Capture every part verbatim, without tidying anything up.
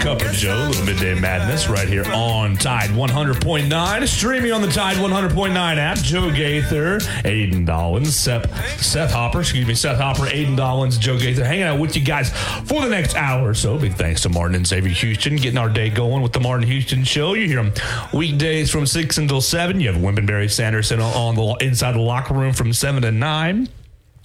Cup of Joe, a little midday madness right here on Tide one hundred point nine, streaming on the Tide one hundred point nine app. Joe Gaither, Aiden Dollins, Seth, Seth Hopper, excuse me, Seth Hopper, Aiden Dollins, Joe Gaither, hanging out with you guys for the next hour or so. Big thanks to Martin and Xavier Houston, getting our day going with the Martin Houston Show. You hear them weekdays from six until seven. You have Wimpenberry Sanderson on the inside the locker room from seven to nine.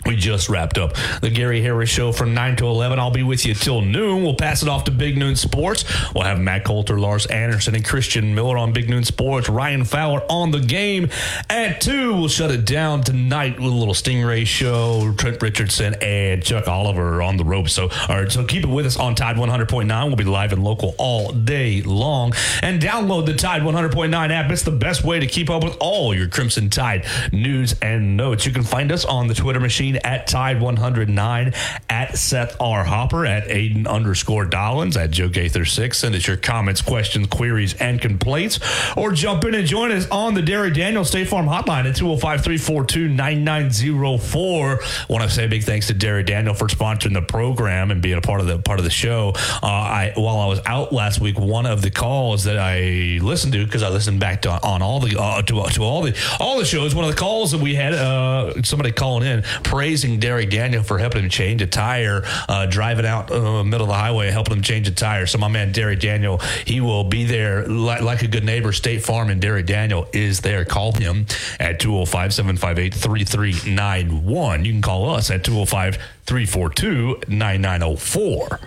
We just wrapped up the Gary Harris Show from nine to eleven. I'll be with you till noon. We'll pass it off to Big Noon Sports. We'll have Matt Coulter, Lars Anderson, and Christian Miller on Big Noon Sports. Ryan Fowler on the game at two. We'll shut it down tonight with a little Stingray Show. Trent Richardson and Chuck Oliver on the ropes. So, all right, so keep it with us on Tide one hundred point nine. We'll be live and local all day long. And download the Tide one hundred point nine app. It's the best way to keep up with all your Crimson Tide news and notes. You can find us on the Twitter machine at Tide one hundred nine, at Seth R. Hopper, at Aiden underscore Dollins, at Joe Gaither six. Send us your comments, questions, queries, and complaints, or jump in and join us on the Derry Daniel State Farm Hotline at two oh five, three four two, nine nine oh four. Want to say a big thanks to Derry Daniel for sponsoring the program and being a part of the part of the show. Uh, I while I was out last week, one of the calls that I listened to, because I listened back to on all the uh, to, to all the all the shows, one of the calls that we had, uh, somebody calling in praising Derry Daniel for helping him change a tire, uh, driving out uh, middle of the highway, helping him change a tire. So my man Derry Daniel, he will be there li- like a good neighbor. State Farm and Derry Daniel is there. Call him at two oh five, seven five eight, three three nine one. You can call us at two oh five, three four two, nine nine oh four.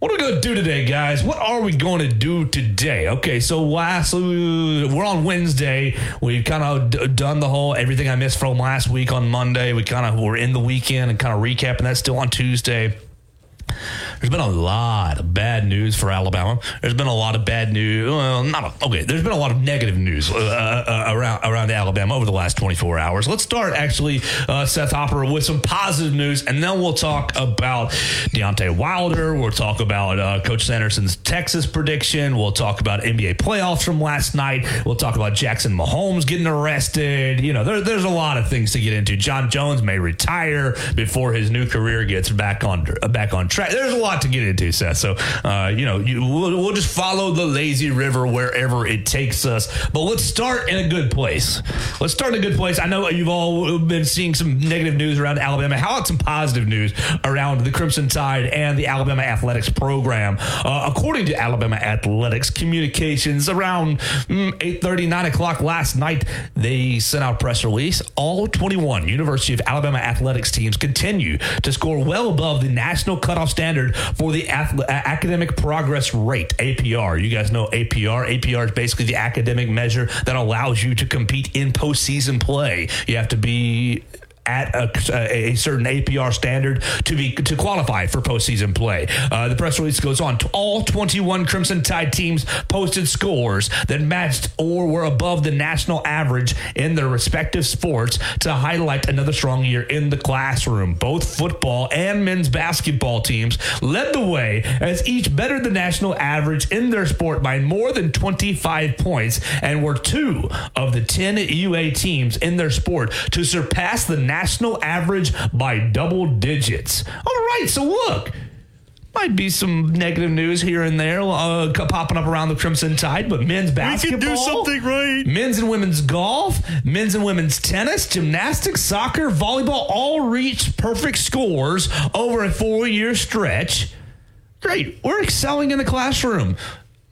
What are we going to do today, guys? What are we going to do today? Okay, so last, we're on Wednesday. We've kind of d- done the whole everything I missed from last week on Monday. We kind of were in the weekend and kind of recapping that still on Tuesday. There's been a lot of bad news for Alabama. There's been a lot of bad news. Well, not a, okay. There's been a lot of negative news uh, uh, around around Alabama over the last twenty-four hours. Let's start actually, uh, Seth Hopper, with some positive news, and then we'll talk about Deontay Wilder. We'll talk about uh, Coach Sanderson's Texas prediction. We'll talk about N B A playoffs from last night. We'll talk about Jackson Mahomes getting arrested. You know, there, there's a lot of things to get into. John Jones may retire before his new career gets back on back on track. There's a lot to get into, Seth. So, uh, you know, you, we'll, we'll just follow the lazy river wherever it takes us. But let's start in a good place. Let's start in a good place. I know you've all been seeing some negative news around Alabama. How about some positive news around the Crimson Tide and the Alabama athletics program? Uh, according to Alabama athletics communications, around mm, eight thirty, nine o'clock last night, they sent out a press release. All twenty-one University of Alabama athletics teams continue to score well above the national cutoff standard for the athlete, academic progress rate, A P R. You guys know A P R. A P R is basically the academic measure that allows you to compete in postseason play. You have to be at a, a certain A P R standard to be to qualify for postseason play. Uh, the press release goes on. All twenty-one Crimson Tide teams posted scores that matched or were above the national average in their respective sports to highlight another strong year in the classroom. Both football and men's basketball teams led the way, as each bettered the national average in their sport by more than twenty-five points, and were two of the ten U A teams in their sport to surpass the national average by double digits. All right, so look, Might be some negative news here and there uh, popping up around the Crimson Tide, but men's basketball. We can do something right. Men's and women's golf, men's and women's tennis, gymnastics, soccer, volleyball all reached perfect scores over a four-year stretch. Great. We're excelling in the classroom.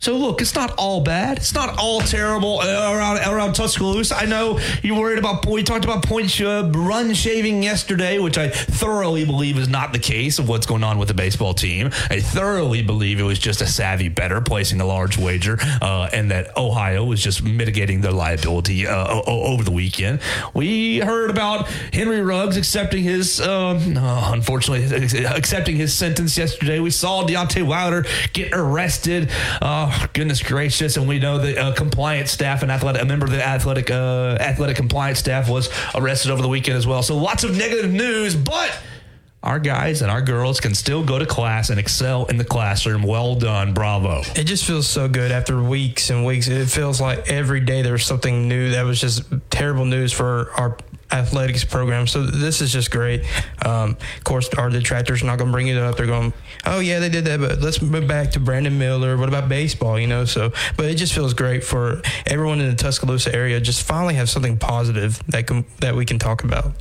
So, look, it's not all bad. It's not all terrible around around Tuscaloosa. I know you worried about, we talked about point uh, run shaving yesterday, which I thoroughly believe is not the case of what's going on with the baseball team. I thoroughly believe it was just a savvy bettor placing a large wager uh, and that Ohio was just mitigating their liability uh, over the weekend. We heard about Henry Ruggs accepting his, um, uh, unfortunately, accepting his sentence yesterday. We saw Deontay Wilder get arrested. Uh, Goodness gracious! And we know the uh, compliance staff and athletic, a member of the athletic uh, athletic compliance staff was arrested over the weekend as well. So lots of negative news, but our guys and our girls can still go to class and excel in the classroom. Well done, bravo! It just feels so good after weeks and weeks. It feels like every day there was something new that was just terrible news for our athletics program. So this is just great. Um, of course, our detractors are not going to bring it up. They're going, oh, yeah, they did that, but let's move back to Brandon Miller. What about baseball, you know? So, but it just feels great for everyone in the Tuscaloosa area just finally have something positive that can, that we can talk about.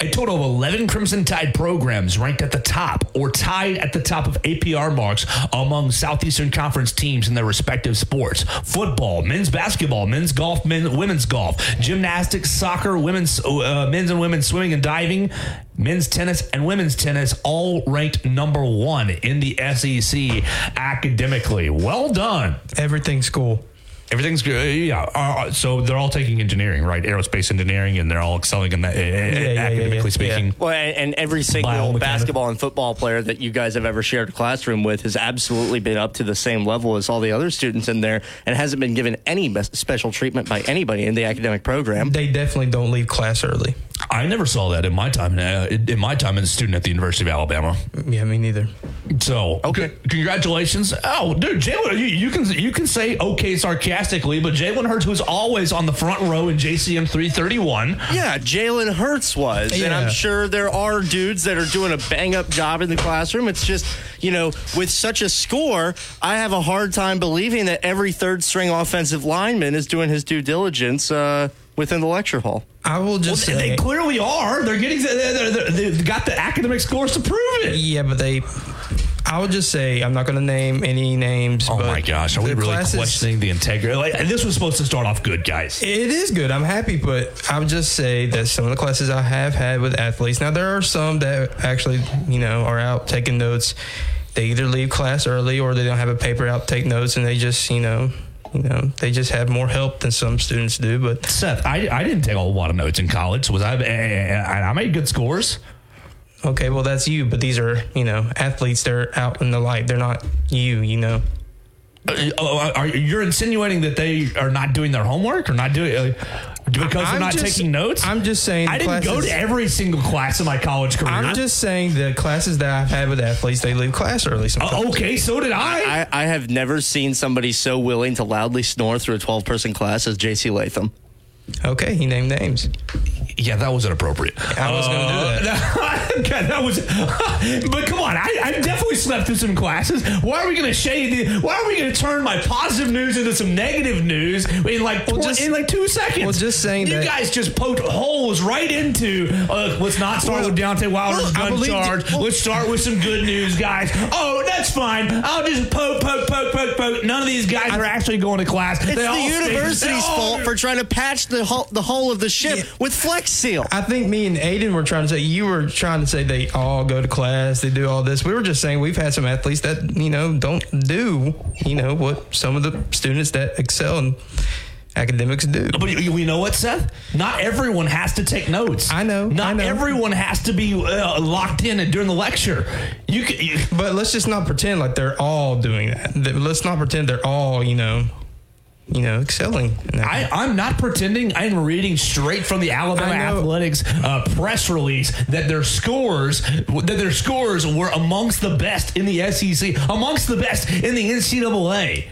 A total of eleven Crimson Tide programs ranked at the top or tied at the top of A P R marks among Southeastern Conference teams in their respective sports. Football, men's basketball, men's golf, men, women's golf, gymnastics, soccer, women's, uh, men's and women's swimming and diving, men's tennis and women's tennis all ranked number one in the S E C academically. Well done. Everything's cool. Everything's good. Yeah. Uh, so they're all taking engineering, right? Aerospace engineering, and they're all excelling in that, uh, yeah, yeah, academically yeah, yeah. speaking. Yeah. Well, and, and every single basketball and football player that you guys have ever shared a classroom with has absolutely been up to the same level as all the other students in there and hasn't been given any special treatment by anybody in the academic program. They definitely don't leave class early. I never saw that in my time. Uh, in my time as a student at the University of Alabama. Yeah, me neither. So, okay, c- congratulations. Oh, dude, Jalen, you, you can you can say okay sarcastically, but Jalen Hurts was always on the front row in J C M three thirty-one. Yeah, Jalen Hurts was, yeah. And I'm sure there are dudes that are doing a bang up job in the classroom. It's just, you know, with such a score, I have a hard time believing that every third string offensive lineman is doing his due diligence Uh, within the lecture hall. I will just well, say... They clearly are. They're getting... They're, they're, they've got the academic scores to prove it. Yeah, but they... I would just say, I'm not going to name any names. Oh, but my gosh. Are we really classes, questioning the integrity? Like, this was supposed to start off good, guys. It is good. I'm happy, but I would just say that some of the classes I have had with athletes... Now, there are some that actually, you know, are out taking notes. They either leave class early or they don't have a paper out, take notes, and they just, you know... You know, they just have more help than some students do. But Seth, I, I didn't take a lot of notes in college. Was I? I, I made good scores. Okay, well that's you. But these are, you know, athletes. They're out in the light. They're not you. You know. Uh, are, are you're insinuating that they are not doing their homework or not doing? Uh, Because I'm they're not just, taking notes? I'm just saying... I didn't classes, go to every single class in my college career. I'm just saying the classes that I've had with athletes, they leave class early sometimes. Uh, okay, so did I. I. I have never seen somebody so willing to loudly snore through a twelve-person class as J C Latham. Okay, he named names. Yeah, that was inappropriate. I was uh, going to do that. God, that was... But come on, I, I definitely slept through some classes. Why are we going to shade... The, why are we going to turn my positive news into some negative news in like well, tw- just, in like two seconds? Well, just saying you that... You guys just poked holes right into... Uh, let's not start well, with Deontay Wilder's well, gun charge. Well, let's start with some good news, guys. Oh, that's fine. I'll just poke, poke, poke, poke, poke. None of these guys I, are actually going to class. It's they the university's fault all, for trying to patch the whole, the whole of the ship yeah. with flex seal. I think me and Aiden were trying to say, you were trying to say they all go to class, they do all this. We were just saying we've had some athletes that, you know, don't do, you know, what some of the students that excel in academics do. But you know what, Seth? Not everyone has to take notes. I know. Not I know. Everyone has to be uh, locked in and during the lecture. You, can, you But let's just not pretend like they're all doing that. Let's not pretend they're all, you know, you know, excelling. I, I'm not pretending. I'm reading straight from the Alabama Athletics uh, press release that their scores that their scores were amongst the best in the S E C, amongst the best in the N C double A.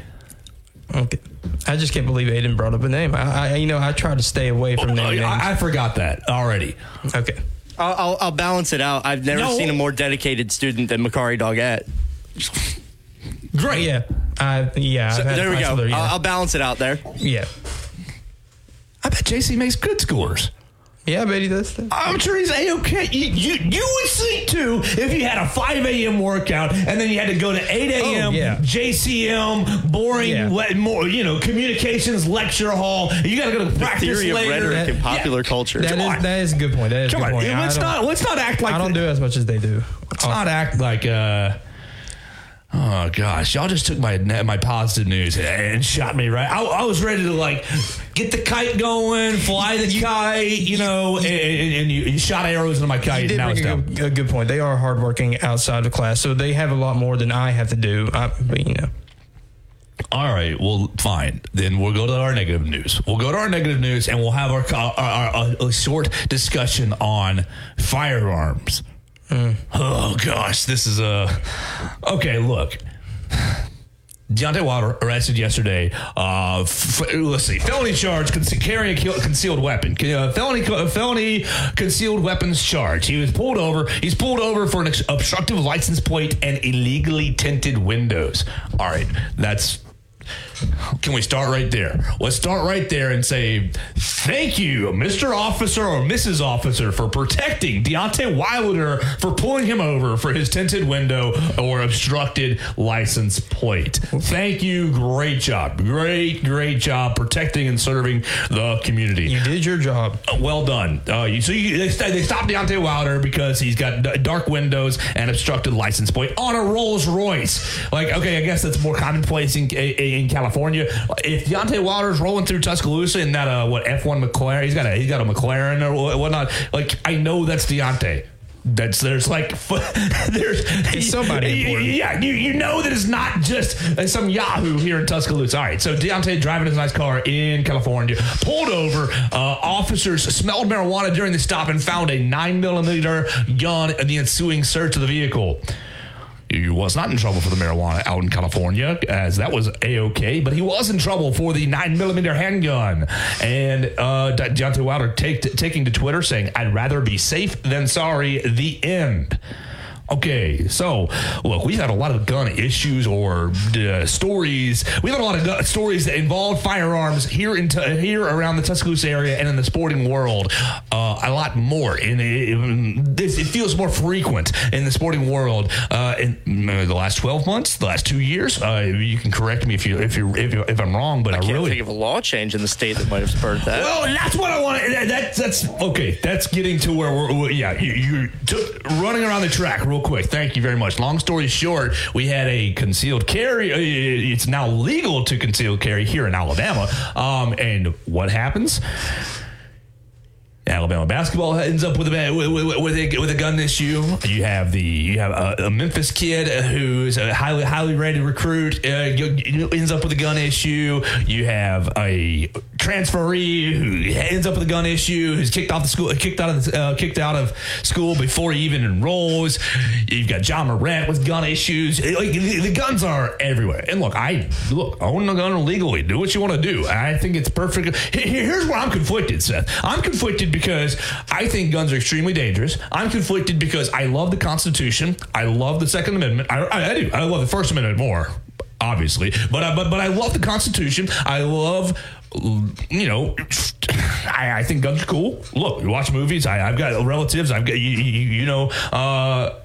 Okay. I just can't believe Aiden brought up a name. I, I you know, I try to stay away from oh, naming names. I, I forgot that already. Okay. I'll, I'll, I'll balance it out. I've never no. seen a more dedicated student than Macari Doggett. Great. Yeah. Uh, yeah. So, there we go. Other, yeah. I'll, I'll balance it out there. Yeah. I bet J C makes good scores. Yeah, I bet he does. That. I'm sure he's A-OK. You, you, you would sleep, too, if you had a five a.m. workout and then you had to go to eight a.m., oh, yeah. J C M, boring, yeah. le- more, you know, communications lecture hall. You got to go to the practice theory later. Theory of rhetoric that, and popular yeah. culture. That is, that is a good point. That is Come a good on. point. Let's not, let's not act like I don't the, do as much as they do. Let's awesome. not act like... Uh, Oh, gosh. Y'all just took my my positive news and shot me, right? I, I was ready to, like, get the kite going, fly the you, kite, you know, and, and you, you shot arrows into my kite. You did and now make it's down. A, a good point. They are hardworking outside of class, so they have a lot more than I have to do. I, but, you know. All right. Well, fine. Then we'll go to our negative news. We'll go to our negative news, and we'll have our, our, our, our short discussion on firearms. Mm. Oh, gosh, this is a... Okay, look. Deontay Wilder arrested yesterday. Uh, f- let's see. Felony charge, con- carrying a concealed weapon. Uh, felony co- felony concealed weapons charge. He was pulled over. He's pulled over for an ex- obstructive license plate and illegally tinted windows. All right, that's... Can we start right there? Let's start right there and say thank you, Mister Officer or Missus Officer, for protecting Deontay Wilder, for pulling him over for his tinted window or obstructed license plate. Thank you. Great job. Great, great job protecting and serving the community. You did your job. Well done. Uh, you, so you, they, they stopped Deontay Wilder because he's got dark windows and obstructed license plate on a Rolls Royce. Like, okay, I guess that's more commonplace in, in California. If Deontay Wilder's rolling through Tuscaloosa in that uh, what F one McLaren, he's got a he's got a McLaren or whatnot. Like, I know that's Deontay. That's there's like there's it's somebody important. Yeah, you you know that it's not just some Yahoo here in Tuscaloosa. All right, so Deontay driving his nice car in California, pulled over. Uh, officers smelled marijuana during the stop and found a nine millimeter gun in the ensuing search of the vehicle. He was not in trouble for the marijuana out in California, as that was A-OK, but he was in trouble for the nine millimeter handgun. And uh, Deontay Wilder take to, taking to Twitter saying, "I'd rather be safe than sorry, the end." Okay, so, look, we've had a lot of gun issues or uh, stories. We've had a lot of gu- stories that involve firearms here in t- here around the Tuscaloosa area and in the sporting world. Uh, a lot more. And it, it, it feels more frequent in the sporting world. Uh, in the last twelve months, the last two years, uh, you can correct me if you if you if, you, if I'm wrong, but I, I can't really think of a law change in the state that might have spurred that. Well, that's what I want. That, that's okay. That's getting to where we're. we're yeah, you, you're t- running around the track real quick. Thank you very much. Long story short, we had a concealed carry. It's now legal to conceal carry here in Alabama. Um, and what happens? Alabama basketball ends up with a with, with a with a gun issue. You have the you have a, a Memphis kid who's a highly highly rated recruit uh, ends up with a gun issue. You have a transferee who ends up with a gun issue, who's kicked off the school, kicked out of the, uh, kicked out of school before he even enrolls. You've got John Morant with gun issues. It, like, the, the guns are everywhere. And look, I look own a gun illegally. Do what you want to do. I think it's perfect. Here's where I'm conflicted, Seth. I'm conflicted because. Because I think guns are extremely dangerous. I'm conflicted because I love the Constitution. I love the Second Amendment. I, I, I do. I love the First Amendment more, obviously. But I, but but I love the Constitution. I love, you know, I, I think guns are cool. Look, you watch movies. I, I've got relatives. I've got you, you, you know. Uh,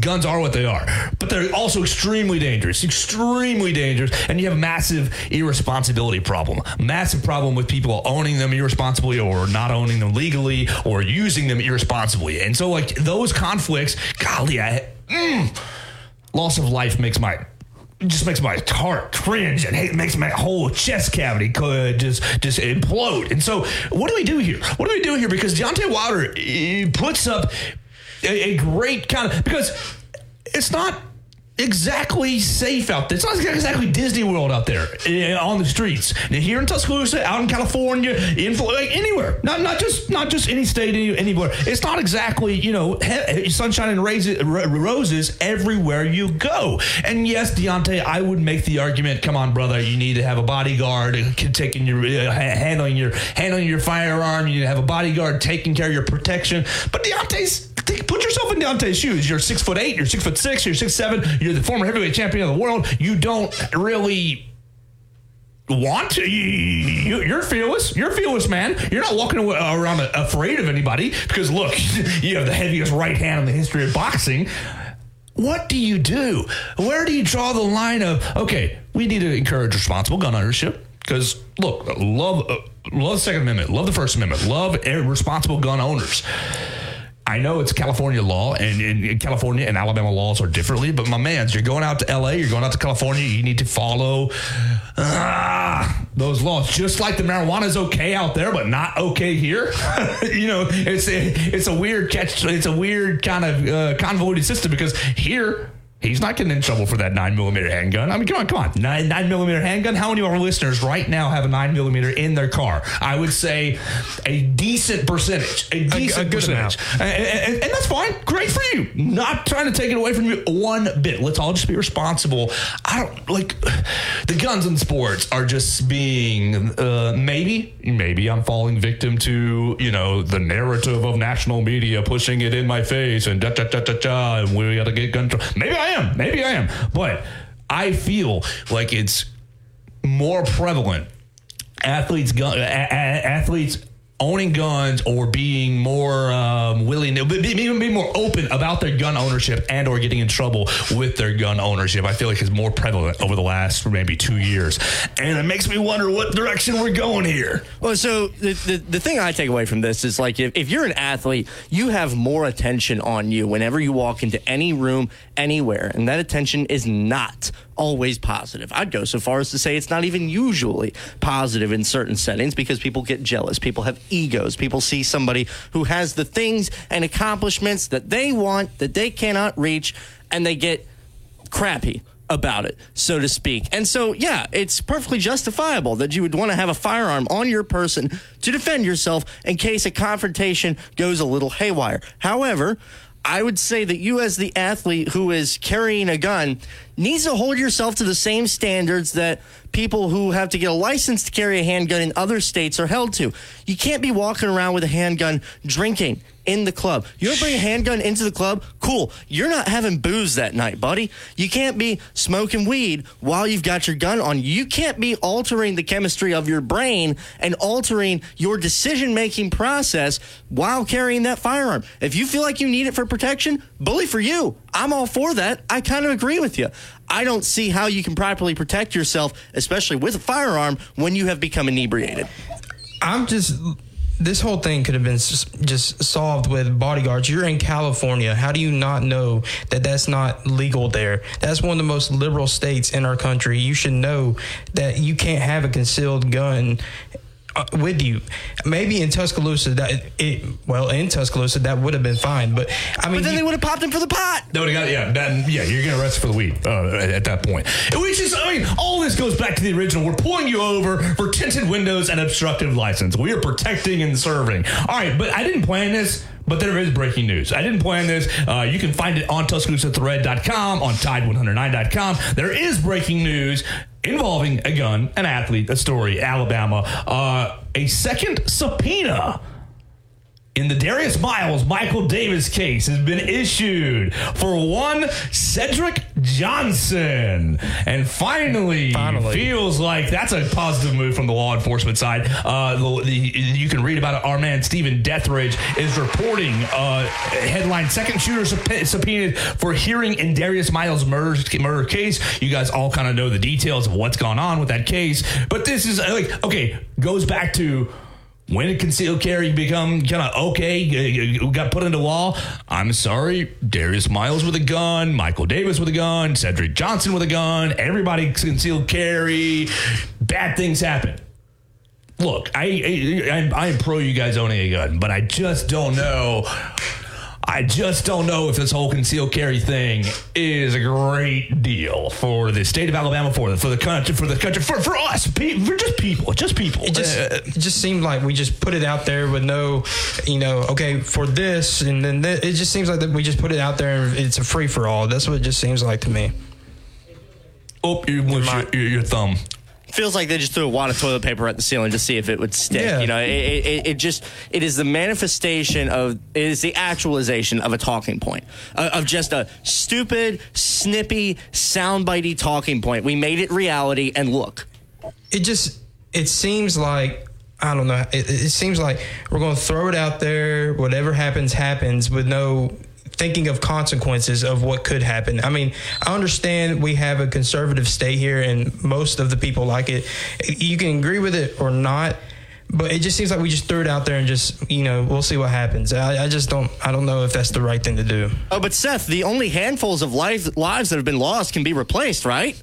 Guns are what they are, but they're also extremely dangerous, extremely dangerous. And you have a massive irresponsibility problem, massive problem with people owning them irresponsibly or not owning them legally or using them irresponsibly. And so, like, those conflicts, golly, I, mm, loss of life makes my It just makes my heart cringe and it makes my whole chest cavity just just implode. And so, what do we do here? What do we do here? Because Deontay Wilder puts up a great kind of, because it's not exactly safe out there. It's not exactly Disney World out there on the streets. And here in Tuscaloosa, out in California, in like anywhere, not not just not just any state, any, anywhere. It's not exactly, you know, he, sunshine and raises, r- roses everywhere you go. And yes, Deontay, I would make the argument. Come on, brother, you need to have a bodyguard taking your uh, handling your handling your firearm. You need to have a bodyguard taking care of your protection. But Deontay's. Put yourself in Deontay's shoes. You're six foot eight. You're six foot six. You're six seven. You're the former heavyweight champion of the world. You don't really want to. You, you're fearless. You're fearless, man. You're not walking around afraid of anybody because look, you have the heaviest right hand in the history of boxing. What do you do? Where do you draw the line of okay? We need to encourage responsible gun ownership because look, love, uh, love the Second Amendment, love the First Amendment, love responsible gun owners. I know it's California law, and, and California and Alabama laws are differently, but my mans, you're going out to L A, you're going out to California, you need to follow uh, those laws. Just like the marijuana is okay out there, but not okay here. You know, it's it's a weird catch, it's a weird kind of uh, convoluted system because here. He's not getting in trouble for that nine millimeter handgun. I mean, come on, come on. Nine, nine millimeter handgun? How many of our listeners right now have a nine millimeter in their car? I would say a decent percentage. A decent a, a percentage. And, and, and that's fine. Great for you. Not trying to take it away from you one bit. Let's all just be responsible. I don't, like, the guns in sports are just being, uh, maybe, maybe I'm falling victim to, you know, the narrative of national media pushing it in my face and da-da-da-da-da, and we got to get gun control. Maybe I am. Maybe I am. But I feel like it's more prevalent. Athletes, gun, a- a- athletes owning guns or being more um, willing, to be, be, be more open about their gun ownership and or getting in trouble with their gun ownership. I feel like it's more prevalent over the last maybe two years. And it makes me wonder what direction we're going here. Well, so the the, the thing I take away from this is like if, if you're an athlete, you have more attention on you whenever you walk into any room anywhere. And that attention is not always positive. I'd go so far as to say it's not even usually positive in certain settings because people get jealous. People have egos. People see somebody who has the things and accomplishments that they want, that they cannot reach, and they get crappy about it, so to speak. And so, yeah, it's perfectly justifiable that you would want to have a firearm on your person to defend yourself in case a confrontation goes a little haywire. However, I would say that you as the athlete who is carrying a gun needs to hold yourself to the same standards that people who have to get a license to carry a handgun in other states are held to. You can't be walking around with a handgun drinking in the club. You don't bring a handgun into the club? Cool. You're not having booze that night, buddy. You can't be smoking weed while you've got your gun on. You can't be altering the chemistry of your brain and altering your decision-making process while carrying that firearm. If you feel like you need it for protection, bully for you. I'm all for that. I kind of agree with you. I don't see how you can properly protect yourself, especially with a firearm, when you have become inebriated. I'm just... This whole thing could have been just solved with bodyguards. You're in California. How do you not know that that's not legal there? That's one of the most liberal states in our country. You should know that you can't have a concealed gun with you. Maybe in Tuscaloosa, that it well in Tuscaloosa that would have been fine. But I mean, but then you, they would have popped him for the pot. They would have got yeah, that, yeah. You're getting arrested for the weed uh, at, at that point. Which is, I mean, all this goes back to the original. We're pulling you over for tinted windows and obstructive license. We are protecting and serving. All right, but I didn't plan this. But there is breaking news. I didn't plan this. Uh, you can find it on Tuscaloosa Thread dot com, on Tide one oh nine dot com. There is breaking news involving a gun, an athlete, a story, Alabama. Uh, a second subpoena in the Darius Miles, Michael Davis case has been issued for one Cedric Johnson. And finally, finally. feels like that's a positive move from the law enforcement side. Uh, the, the, you can read about it. Our man Stephen Dethridge is reporting uh, headline, second shooter subpoenaed for hearing in Darius Miles' murder, murder case. You guys all kind of know the details of what's gone on with that case. But this is like, okay, goes back to when did concealed carry become kind of okay, got put into law? I'm sorry, Darius Miles with a gun, Michael Davis with a gun, Cedric Johnson with a gun, everybody concealed carry, bad things happen. Look, I, I, I, I am pro you guys owning a gun, but I just don't know. I just don't know if this whole concealed carry thing is a great deal for the state of Alabama, for the for the country, for the country, for for us, pe- for just people, just people. It just, uh, it just seemed like we just put it out there with no, you know, okay, for this, and then th- it just seems like that we just put it out there. And it's a free for all. That's what it just seems like to me. Oh, you with your, your, your thumb. Feels like they just threw a wad of toilet paper at the ceiling to see if it would stick. Yeah. You know, it, it, it just, it is the manifestation of, it is the actualization of a talking point, uh, of just a stupid, snippy, soundbitey talking point. We made it reality, and look. It just, it seems like, I don't know, it, it seems like we're going to throw it out there, whatever happens, happens, with no thinking of consequences of what could happen. I mean, I understand we have a conservative state here and most of the people like it. You can agree with it or not, but it just seems like we just threw it out there and just, you know, we'll see what happens. I, I just don't, I don't know if that's the right thing to do. Oh, but Seth, the only handfuls of life, lives that have been lost can be replaced, right?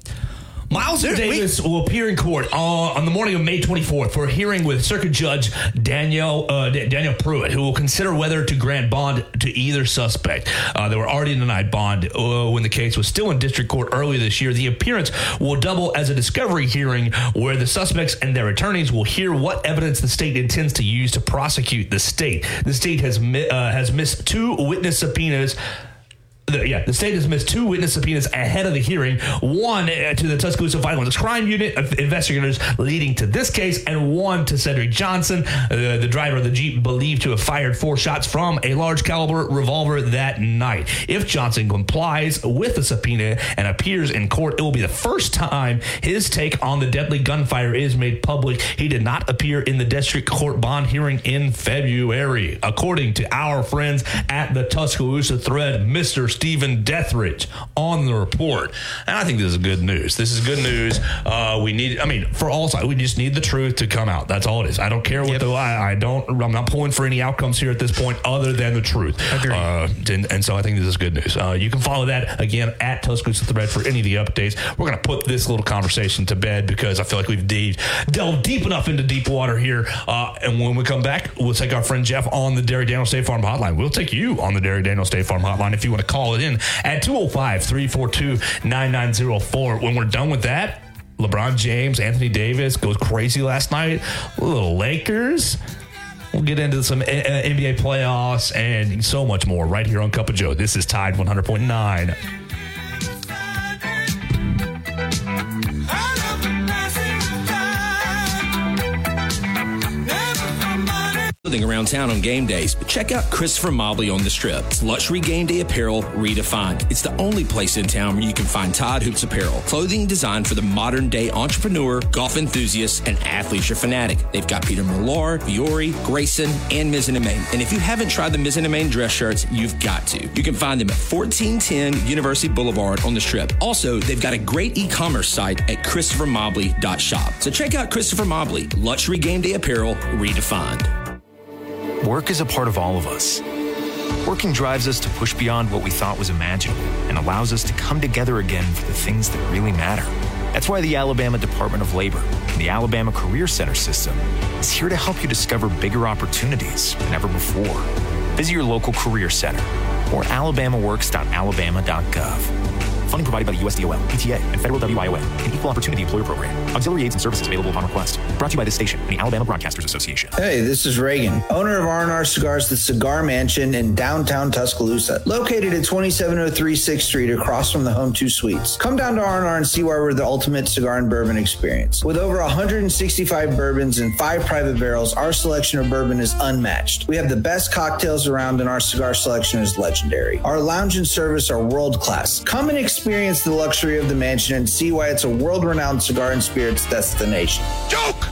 Miles Dude, Davis we- will appear in court uh, on the morning of May twenty-fourth for a hearing with Circuit Judge Daniel uh, D- Daniel Pruitt, who will consider whether to grant bond to either suspect. Uh, they were already denied bond uh, when the case was still in district court earlier this year. The appearance will double as a discovery hearing where the suspects and their attorneys will hear what evidence the state intends to use to prosecute the state. The state has mi- uh, has missed two witness subpoenas. The, yeah, the state has missed two witness subpoenas ahead of the hearing, one to the Tuscaloosa Violent Crime Unit investigators leading to this case, and one to Cedric Johnson, uh, the driver of the Jeep believed to have fired four shots from a large caliber revolver that night. If Johnson complies with the subpoena and appears in court, it will be the first time his take on the deadly gunfire is made public. He did not appear in the district court bond hearing in February. According to our friends at the Tuscaloosa Thread, Mister Stephen Dethridge on the report. And I think this is good news. This is good news. Uh, we need, I mean, for all sides, we just need the truth to come out. That's all it is. I don't care what yep. the lie. I don't, I'm not pulling for any outcomes here at this point other than the truth. Agreed. Uh, and, and so I think this is good news. Uh, you can follow that again at Tuscaloosa Thread for any of the updates. We're going to put this little conversation to bed because I feel like we've de- delved deep enough into deep water here. Uh, and when we come back, we'll take our friend Jeff on the Derry Daniel State Farm Hotline. We'll take you on the Derry Daniel State Farm Hotline if you want to call it in at two oh five, three four two, nine nine oh four. When we're done with that, LeBron James, Anthony Davis goes crazy last night. Little Lakers. We'll get into some N B A playoffs and so much more right here on Cup of Joe. This is Tide one hundred point nine. Around town on game days, but check out Christopher Mobley on the Strip. It's luxury game day apparel redefined. It's the only place in town where you can find Tide Hoops apparel, clothing designed for the modern day entrepreneur, golf enthusiast, and athleisure fanatic. They've got Peter Millar, Viore, Grayson, and Mizzen+Main. And if you haven't tried the Mizzen+Main dress shirts, you've got to. You can find them at fourteen ten University Boulevard on the Strip. Also, they've got a great e-commerce site at christopher mobley dot shop. So check out Christopher Mobley, luxury game day apparel redefined. Work is a part of all of us. Working drives us to push beyond what we thought was imaginable and allows us to come together again for the things that really matter. That's why the Alabama Department of Labor and the Alabama Career Center system is here to help you discover bigger opportunities than ever before. Visit your local career center or alabama works dot alabama dot gov. Funding provided by the U S D O L, P T A, and Federal W I O A, an equal opportunity employer program. Auxiliary aids and services available upon request. Brought to you by this station and the Alabama Broadcasters Association. Hey, this is Reagan, owner of R and R Cigars, the Cigar Mansion in downtown Tuscaloosa, located at twenty-seven oh three sixth street across from the Home two Suites. Come down to R and R and see why we're the ultimate cigar and bourbon experience. With over one hundred sixty-five bourbons and five private barrels, our selection of bourbon is unmatched. We have the best cocktails around and our cigar selection is legendary. Our lounge and service are world-class. Come and experience Experience the luxury of the mansion and see why it's a world-renowned cigar and spirits destination. Joke!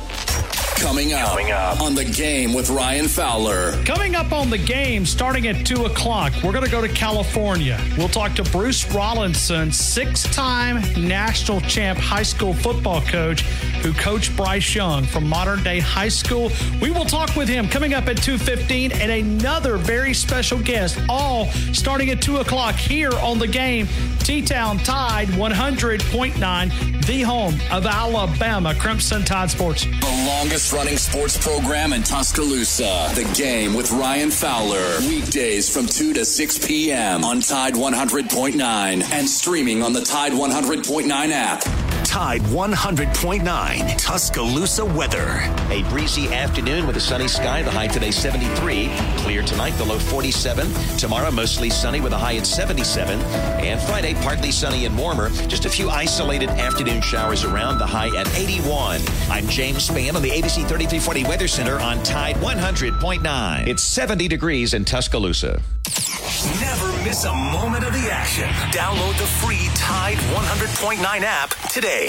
Coming up, Coming up on The Game with Ryan Fowler. Coming up on The Game, starting at two o'clock, we're going to go to California. We'll talk to Bruce Rollinson, six-time national champ high school football coach, who coached Bryce Young from modern day high school. We will talk with him coming up at two fifteen, and another very special guest, all starting at two o'clock here on The Game. T-Town Tide one hundred point nine, the home of Alabama Crimson Tide Sports. The longest running sports program in Tuscaloosa. The Game with Ryan Fowler. Weekdays from two to six p.m. on Tide one hundred point nine and streaming on the Tide one hundred point nine app. Tide one hundred point nine, Tuscaloosa weather. A breezy afternoon with a sunny sky. The high today seventy-three. Clear tonight, the low forty-seven. Tomorrow, mostly sunny with a high at seventy-seven. And Friday, partly sunny and warmer. Just a few isolated afternoon showers around. The high at eighty-one. I'm James Spann on the A B C thirty-three forty Weather Center on Tide one hundred point nine. It's seventy degrees in Tuscaloosa. Never miss a moment of the action. Download the free Tide one hundred point nine app today.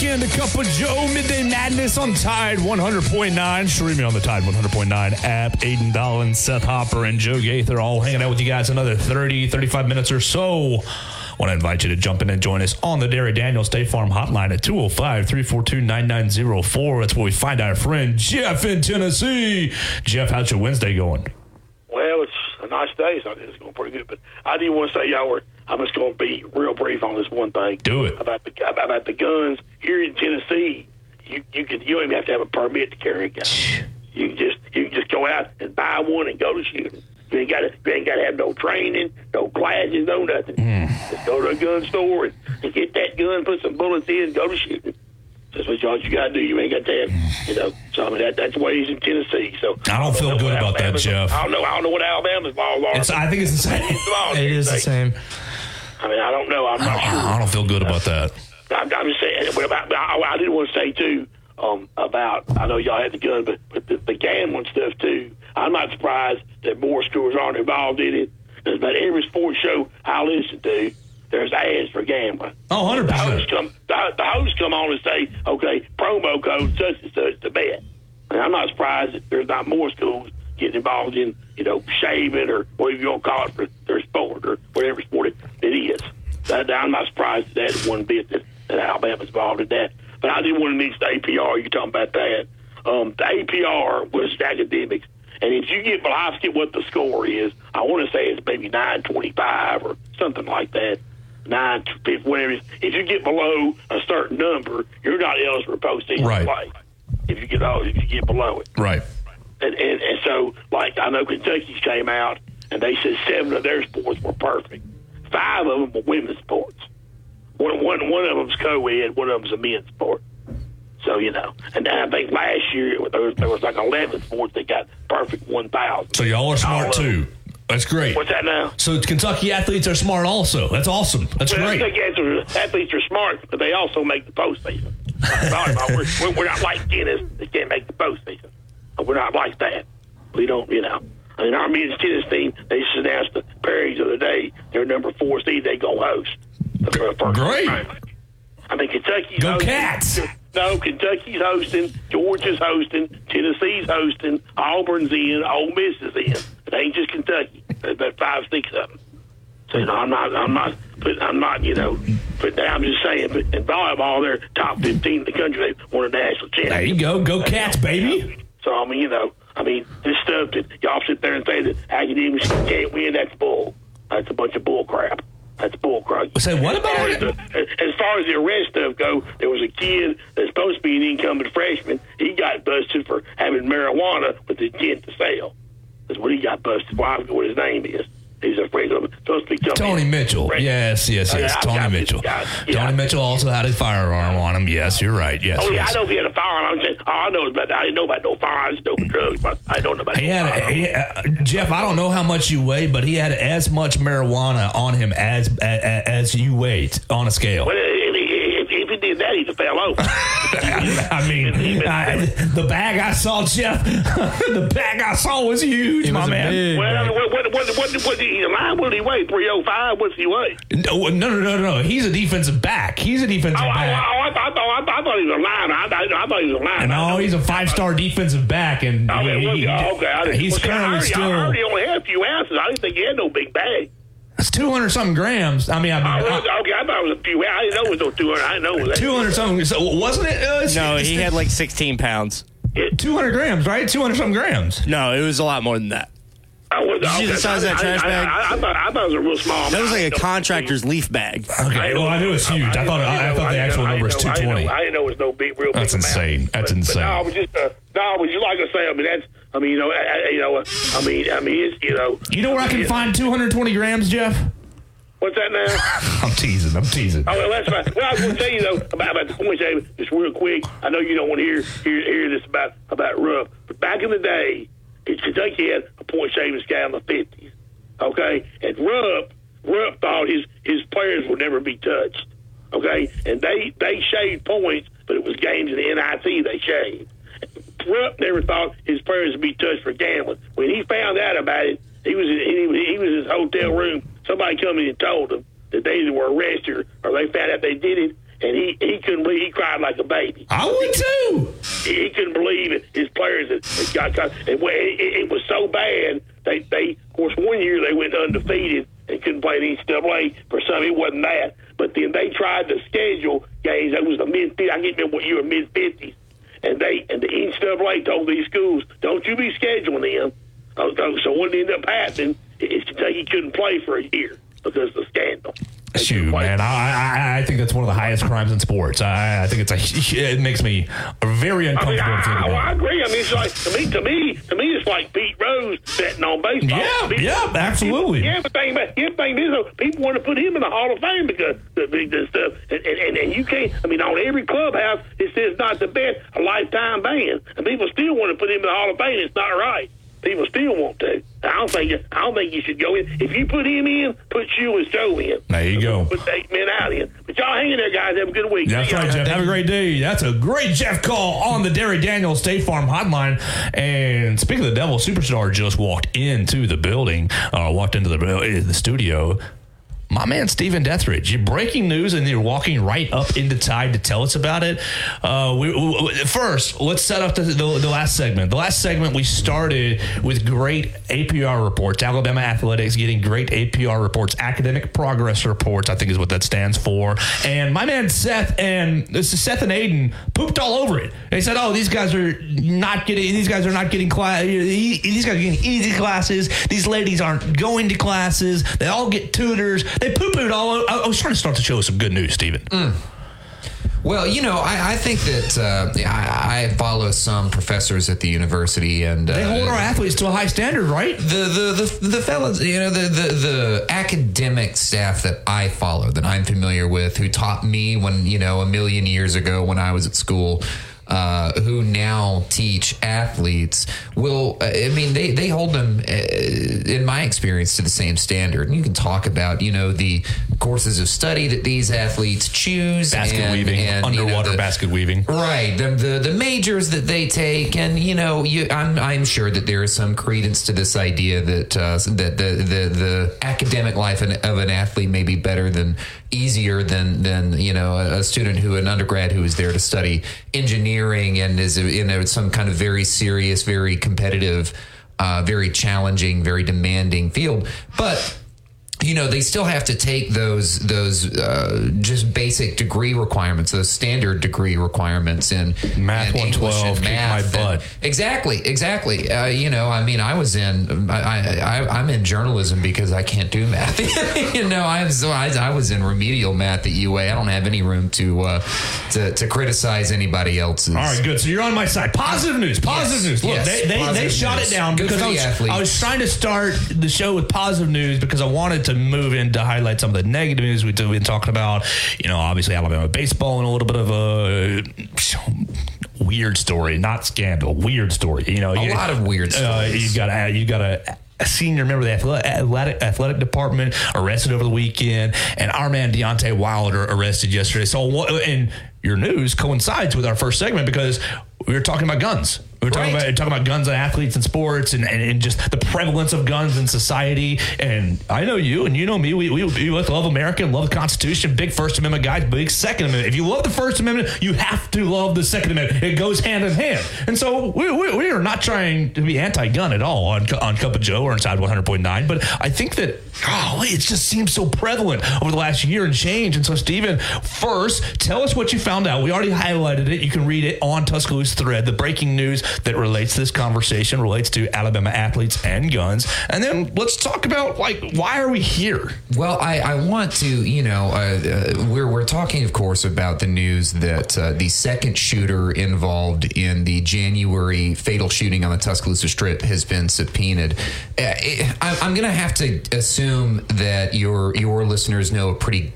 Again, the Cup of Joe Midday Madness on Tide one hundred point nine. Streaming on the Tide one hundred point nine app. Aiden Dolan, Seth Hopper, and Joe Gaither all hanging out with you guys another thirty, thirty-five minutes or so. I want to invite you to jump in and join us on the Derry Daniel State Farm hotline at two oh five, three four two, nine nine oh four. That's where we find our friend Jeff in Tennessee. Jeff, how's your Wednesday going? Well, it's a nice day. So it's going pretty good, but I didn't want to say y'all were... I'm just going to be real brief on this one thing. Do it. About the, about the guns. Here in Tennessee, you you can you don't even have to have a permit to carry a gun. You just you just go out and buy one and go to shooting. You ain't got you ain't got to have no training, no classes, no nothing. Mm. Just go to a gun store and, and get that gun, put some bullets in, and go to shooting. That's what y'all you got to do. You ain't got to have, you know. So I mean, that, that's the way he's in Tennessee. So I don't feel good about that, Jeff. I don't know. I don't know what Alabama's laws are. It's, I think it's the same. It is the same. I mean, I don't know. I'm not I sure. I don't feel good about that. I'm, I'm just saying. About, I, I didn't want to say, too, um, about, I know y'all had the gun, but, but the, the gambling stuff, too. I'm not surprised that more schools aren't involved in it. Because about every sports show I listen to, there's ads for gambling. Oh, one hundred percent. The hosts come, the, the hosts come on and say, okay, promo code such and such to bet. And I'm not surprised that there's not more schools getting involved in, you know, shaving or whatever you want to call it for their sport or whatever sport it, it is. That, I'm not surprised at that one bit that, that Alabama's involved in that. But I did want to mention the A P R. You're talking about that. Um, the A P R was academics. And if you get, well, I forget what the score is. I want to say it's maybe nine twenty-five or something like that. Nine, whatever. If you get below a certain number, you're not eligible for postseason right. play. If you get oh, if you get below it, right. And, and and so, like, I know Kentucky came out, and they said seven of their sports were perfect. Five of them were women's sports. One, one, one of them's co-ed, one of them's a men's sport. So, you know. And I think last year there was, there was like eleven sports that got perfect one thousand. So y'all are smart, too. That's great. What's that now? So Kentucky athletes are smart also. That's awesome. That's well, great. Kentucky athletes are smart, but they also make the postseason. we're, we're not like tennis. They can't make the postseason. We're not like that. We don't, you know. I mean, our men's tennis team, they just announced the Perry's the other day. They're number four seed. They go host. Great. I mean, Kentucky's go hosting. Go Cats. No, Kentucky's hosting. Georgia's hosting. Tennessee's hosting. Auburn's in. Ole Miss is in. It ain't just Kentucky. There's about five, six of them. So, you know, I'm not, I'm not, but I'm not, you know, but I'm just saying, but in volleyball, they're top fifteen in the country. They won a national championship. There you go. Go Cats, baby. So, I mean, you know, I mean, this stuff that y'all sit there and say that academics can't win, that's bull. That's a bunch of bull crap. That's bull crap. Say, what about it? As far as the arrest stuff go, there was a kid that's supposed to be an incoming freshman. He got busted for having marijuana with the intent to sell. That's what he got busted for. I forget what his name is. He's a friend of supposed to be Tony Mitchell. Friend. Yes, yes, yes. I, I, Tony I, I, Mitchell. I, yeah, Tony I, Mitchell also had a firearm on him. Yes, you're right. Yes. Oh, yeah, yes. I know he had a firearm. I'm saying, all I know is about I didn't know about no firearms, no drugs. But I don't know about. He no had a, he, uh, Jeff. I don't know how much you weigh, but he had as much marijuana on him as as, as you weighed on a scale. Well, if, if he did that, he'd have fell over. I mean, been, I, the bag I saw, Jeff, the bag I saw was huge, was my man. Big, well, man. What, what, what, what, what, what the line will he weigh? three oh five? What's he weigh? No, no, no, no, no. He's a defensive back. He's a defensive oh, back. Oh, I, I, I, thought, I thought he was a lineman. I, I, I thought he was a lineman. No, he's a five-star defensive back, and I mean, he, oh, okay. I he's well, currently I already, still. I already only had a few ounces. I didn't think he had no big bag. It's two hundred something grams. I mean, I, I, I, okay, I thought it was a few. I didn't know it was no two hundred. I didn't know it was two hundred something. So wasn't it? Uh, no, he had like sixteen pounds. two hundred grams, right? two hundred something grams. No, it was a lot more than that. I was, Did you okay, see the size I, of that trash I, bag? I, I, I, thought, I thought it was a real small. That was like a contractor's leaf bag. Okay, well, I knew it was huge. I, I thought I, I thought the actual number was two twenty. I didn't know it was no big, real big. That's insane. That's insane. No, but just no, but you like to say, I mean, that's. I mean, you know, I, you know, I mean, I mean, it's, you know. You know where I, mean, I can find two hundred twenty grams, Jeff? What's that now? I'm teasing. I'm teasing. Oh, well, that's right. Well, I was going to tell you, though, about, about the point, David, just real quick. I know you don't want to hear hear, hear this about, about Rupp, but back in the day, Kentucky had a point savings guy in the fifties, okay? And Rupp, Rupp thought his, his players would never be touched, okay? And they, they shaved points, but it was games in the N I T they shaved. Rupp never thought his players would be touched for gambling. When he found out about it, he was in, he, he was in his hotel room. Somebody come in and told him that they either were arrested or they found out they did it, and he, he couldn't believe. He cried like a baby. I would too. He, he couldn't believe it. His players had, had got caught. And it, it, it was so bad. They, they of course, one year they went undefeated and couldn't play the N C double A for some. It wasn't that. But then they tried to schedule games. That was the mid-fifties. I can't remember what year, mid-fifties. And they and the N C double A told these schools, don't you be scheduling them. So what ended up happening is Kentucky couldn't play for a year because of the scandal. Shoot, man, I, I I think that's one of the highest crimes in sports. I, I think it's a it makes me very uncomfortable. I, mean, I, I, I agree. I mean, it's like to me, to me, to me, it's like Pete Rose betting on baseball. Yeah, people, yeah, absolutely. Yeah, but thing about yeah, thing is, people want to put him in the Hall of Fame because of this stuff, and, and and you can't. I mean, on every clubhouse, it says not to bet, a lifetime ban, and people still want to put him in the Hall of Fame. It's not right. People still want to. I don't think. I don't think you should go in. If you put him in, put you and Joe in. There you go. Put eight men out in. But y'all hang in there, guys. Have a good week. That's right, Jeff. Have a great day. That's a great Jeff call on the Derry Daniel State Farm hotline. And speaking of the devil, Superstar just walked into the building. Uh, walked into the uh, the studio. My man, Stephen Dethridge, you're breaking news and you're walking right up into Tide to tell us about it. Uh, we, we, first, let's set up the, the, the last segment. The last segment, we started with great A P R reports. Alabama Athletics getting great A P R reports, academic progress reports, I think is what that stands for. And my man, Seth and this is Seth and Aiden pooped all over it. They said, oh, these guys are not getting, these guys are not getting class. These guys are getting easy classes. These ladies aren't going to classes. They all get tutors. They poo-pooed all over. I was trying to start the show with some good news, Stephen. Mm. Well, you know, I, I think that uh, I, I follow some professors at the university, and uh, they hold our athletes to a high standard, right? The the the, the fellas, you know, the, the the academic staff that I follow, that I'm familiar with, who taught me when you know a million years ago when I was at school. Uh, who now teach athletes will, I mean, they, they hold them, in my experience, to the same standard. And you can talk about, you know, the courses of study that these athletes choose. Basket and, weaving, and, underwater you know, the, basket weaving. Right. The, the the majors that they take. And, you know, you, I'm I'm sure that there is some credence to this idea that, uh, that the, the, the academic life of an athlete may be better than, easier than, than you know, a student who, an undergrad who is there to study engineering. And is you know some kind of very serious, very competitive, uh, very challenging, very demanding field, but you know they still have to take those those uh, just basic degree requirements, those standard degree requirements in math, one twelve, my butt. And, exactly, exactly. Uh, you know, I mean, I was in, I, I, I'm in journalism because I can't do math. you know, I was I was in remedial math at U A. I don't have any room to uh, to, to criticize anybody else's. All right, good. So you're on my side. Positive news. Positive yes, news. Look, yes, they they, they shot news. It down good because I was, I was trying to start the show with positive news because I wanted to. To move in to highlight some of the negative news we've been talking about, you know, obviously Alabama baseball and a little bit of a weird story, not scandal, weird story. You know, a you, lot of weird stories. Uh, you got you got a, a senior member of the athletic athletic department arrested over the weekend, and our man Deontay Wilder arrested yesterday. So and your news coincides with our first segment because we were talking about guns. We were talking, right. about, talking about guns and athletes and sports and, and, and just the prevalence of guns in society. And I know you and you know me. We, we, we love America and love the Constitution. Big First Amendment guys, big Second Amendment. If you love the First Amendment, you have to love the Second Amendment. It goes hand in hand. And so we we, we are not trying to be anti-gun at all on, on Cup of Joe or inside one hundred point nine. But I think that, golly, it just seems so prevalent over the last year and change. And so, Stephen, first, tell us what you found out. We already highlighted it. You can read it on Tuscaloosa Thread, the breaking news that relates to this conversation, relates to Alabama athletes and guns. And then let's talk about, like, why are we here? Well, I, I want to, you know, uh, uh, we're, we're talking, of course, about the news that uh, the second shooter involved in the January fatal shooting on the Tuscaloosa Strip has been subpoenaed. Uh, it, I, I'm going to have to assume that your your listeners know a pretty,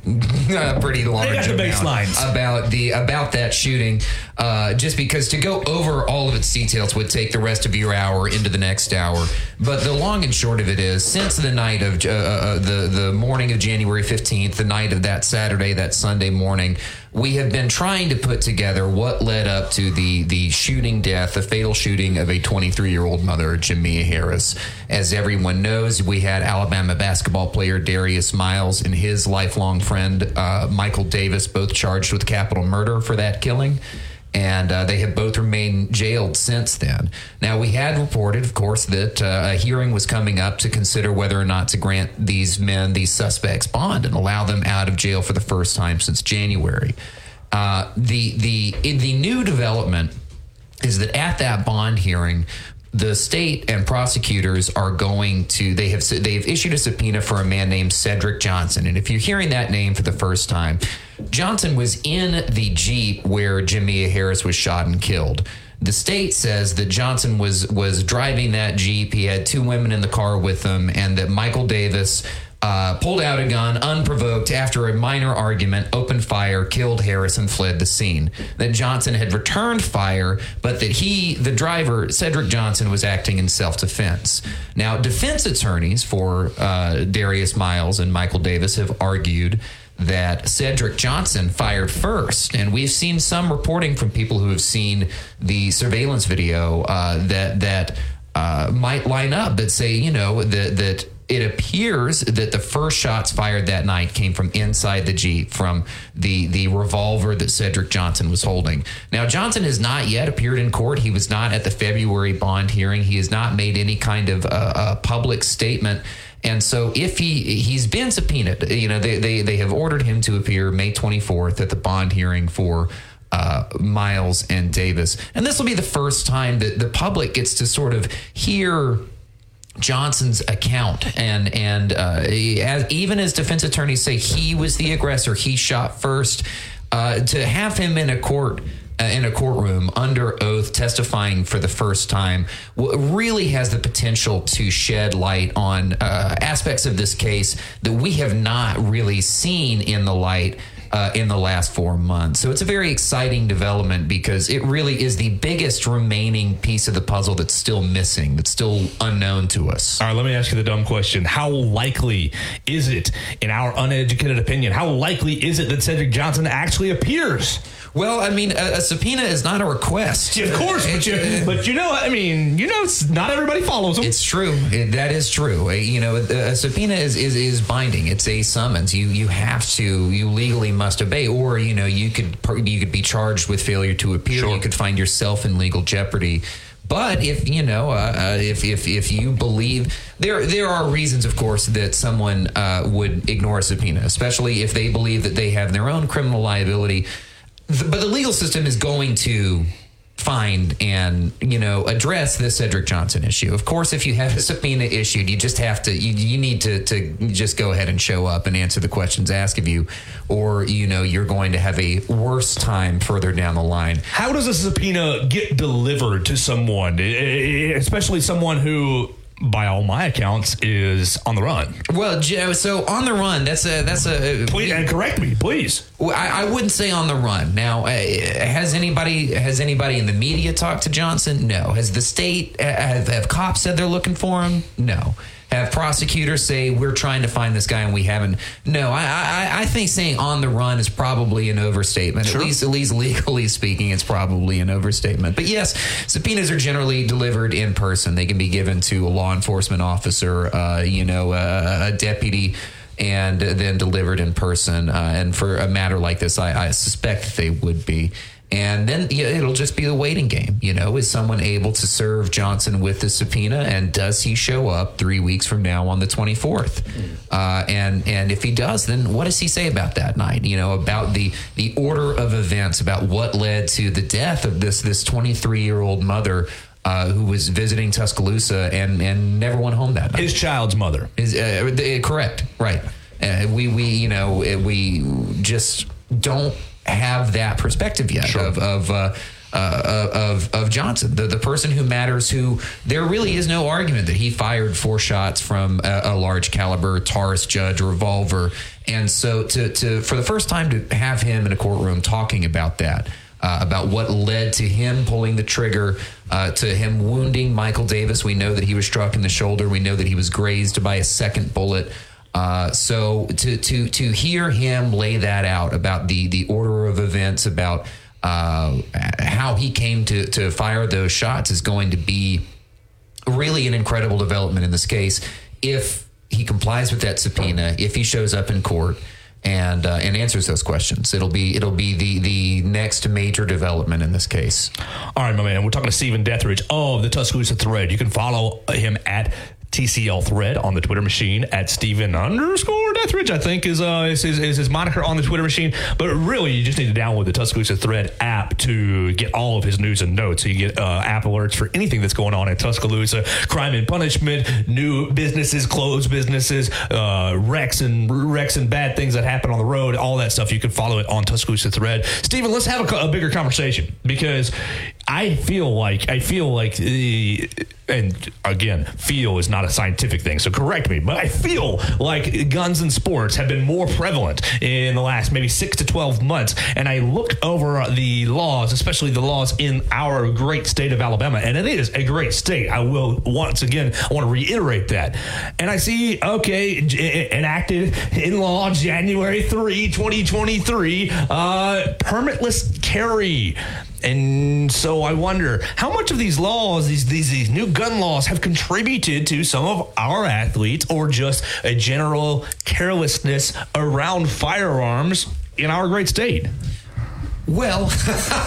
a pretty large amount about, the, about that shooting, uh, just because to go over all of its details would take the rest of your hour into the next hour. But the long and short of it is, since the night of uh, uh, the, the morning of January fifteenth, the night of that Saturday, that Sunday morning, we have been trying to put together what led up to the the shooting death, the fatal shooting of a twenty-three-year-old mother, Jamea Harris. As everyone knows, we had Alabama basketball player Darius Miles and his lifelong friend, uh, Michael Davis, both charged with capital murder for that killing. And uh, they have both remained jailed since then. Now, we had reported, of course, that uh, a hearing was coming up to consider whether or not to grant these men, these suspects, bond and allow them out of jail for the first time since January. Uh, the the in the new development is that at that bond hearing, the state and prosecutors are going to, they have they have issued a subpoena for a man named Cedric Johnson. And if you're hearing that name for the first time, Johnson was in the Jeep where Jamea Harris was shot and killed. The state says that Johnson was was driving that Jeep. He had two women in the car with him, and that Michael Davis uh, pulled out a gun unprovoked after a minor argument, opened fire, killed Harris, and fled the scene. That Johnson had returned fire, but that he, the driver, Cedric Johnson, was acting in self-defense. Now, defense attorneys for uh, Darius Miles and Michael Davis have argued that Cedric Johnson fired first. And we've seen some reporting from people who have seen the surveillance video uh, that that uh, might line up that say, you know, that, that it appears that the first shots fired that night came from inside the Jeep, from the, the revolver that Cedric Johnson was holding. Now, Johnson has not yet appeared in court. He was not at the February bond hearing. He has not made any kind of uh, uh, public statement. And so if he, he's been subpoenaed, you know, they, they, they have ordered him to appear May twenty-fourth at the bond hearing for uh, Miles and Davis. And this will be the first time that the public gets to sort of hear Johnson's account. And, and uh, as, even as defense attorneys say he was the aggressor, he shot first, uh, to have him in a court in a courtroom under oath testifying for the first time really has the potential to shed light on uh, aspects of this case that we have not really seen in the light uh, in the last four months. So it's a very exciting development because it really is the biggest remaining piece of the puzzle that's still missing, that's still unknown to us. All right, let me ask you the dumb question. How likely is it, in our uneducated opinion, how likely is it that Cedric Johnson actually appears? Well, I mean, a, a subpoena is not a request. Yeah, of course, but you, but you know, I mean, you know, not everybody follows them. It's true. It, that is true. You know, a, a subpoena is, is, is binding. It's a summons. You you have to, you legally must obey, or, you know, you could you could be charged with failure to appear. Sure. You could find yourself in legal jeopardy. But if, you know, uh, if, if if you believe there there are reasons, of course, that someone uh, would ignore a subpoena, especially if they believe that they have their own criminal liability. But the legal system is going to find and, you know, address this Cedric Johnson issue. Of course, if you have a subpoena issued, you just have to, you, you need to, to just go ahead and show up and answer the questions asked of you, or, you know, you're going to have a worse time further down the line. How does a subpoena get delivered to someone, especially someone who by all my accounts, is on the run. Well, Joe, so on the run, that's a... that's a. Please, and correct me, please. I, I wouldn't say on the run. Now, has anybody has anybody in the media talked to Johnson? No. Has the state... Have, have cops said they're looking for him? No. Have prosecutors say, we're trying to find this guy and we haven't? No, I I, I think saying on the run is probably an overstatement. Sure. At least, at least legally speaking, it's probably an overstatement. But yes, subpoenas are generally delivered in person. They can be given to a law enforcement officer, uh, you know, uh, a deputy, and then delivered in person. Uh, and for a matter like this, I, I suspect that they would be. And then you know, it'll just be the waiting game. You know, is someone able to serve Johnson with the subpoena, and does he show up three weeks from now on the twenty-fourth? Mm. Uh, and and if he does, then what does he say about that night? You know, about the the order of events, about what led to the death of this this twenty-three-year-old mother. Uh, who was visiting Tuscaloosa and, and never went home that night. His child's mother. Is uh, th- correct, right. Uh, we, we, you know, we just don't have that perspective yet. Sure. of, of uh Uh, of of Johnson, the, the person who matters, who there really is no argument that he fired four shots from a, a large caliber Taurus Judge revolver. And so to, to for the first time to have him in a courtroom talking about that, uh, about what led to him pulling the trigger, uh, to him wounding Michael Davis. We know that he was struck in the shoulder. We know that he was grazed by a second bullet. Uh, so to to to hear him lay that out about the the order of events, about Uh, how he came to, to fire those shots, is going to be really an incredible development in this case. If he complies with that subpoena, if he shows up in court and uh, and answers those questions, it'll be it'll be the the next major development in this case. All right, my man, we're talking to Stephen Dethridge of the Tuscaloosa Thread. You can follow him at T C L Thread on the Twitter machine, at Stephen underscore Dethridge, I think is, uh, is, is, is his moniker on the Twitter machine. But really, you just need to download the Tuscaloosa Thread app to get all of his news and notes. So you get uh, app alerts for anything that's going on in Tuscaloosa, crime and punishment, new businesses, closed businesses, uh, wrecks and wrecks and bad things that happen on the road, all that stuff. You can follow it on Tuscaloosa Thread. Stephen, let's have a, a bigger conversation, because I feel like, I feel like, the, and again, feel is not a scientific thing, so correct me, but I feel like guns and sports have been more prevalent in the last maybe six to twelve months. And I looked over the laws, especially the laws in our great state of Alabama, and it is a great state. I will once again, I want to reiterate that. And I see, okay, enacted in law January third, twenty twenty-three, uh, permitless carry. And so I wonder how much of these laws, these, these these new gun laws, have contributed to some of our athletes, or just a general carelessness around firearms in our great state. Well,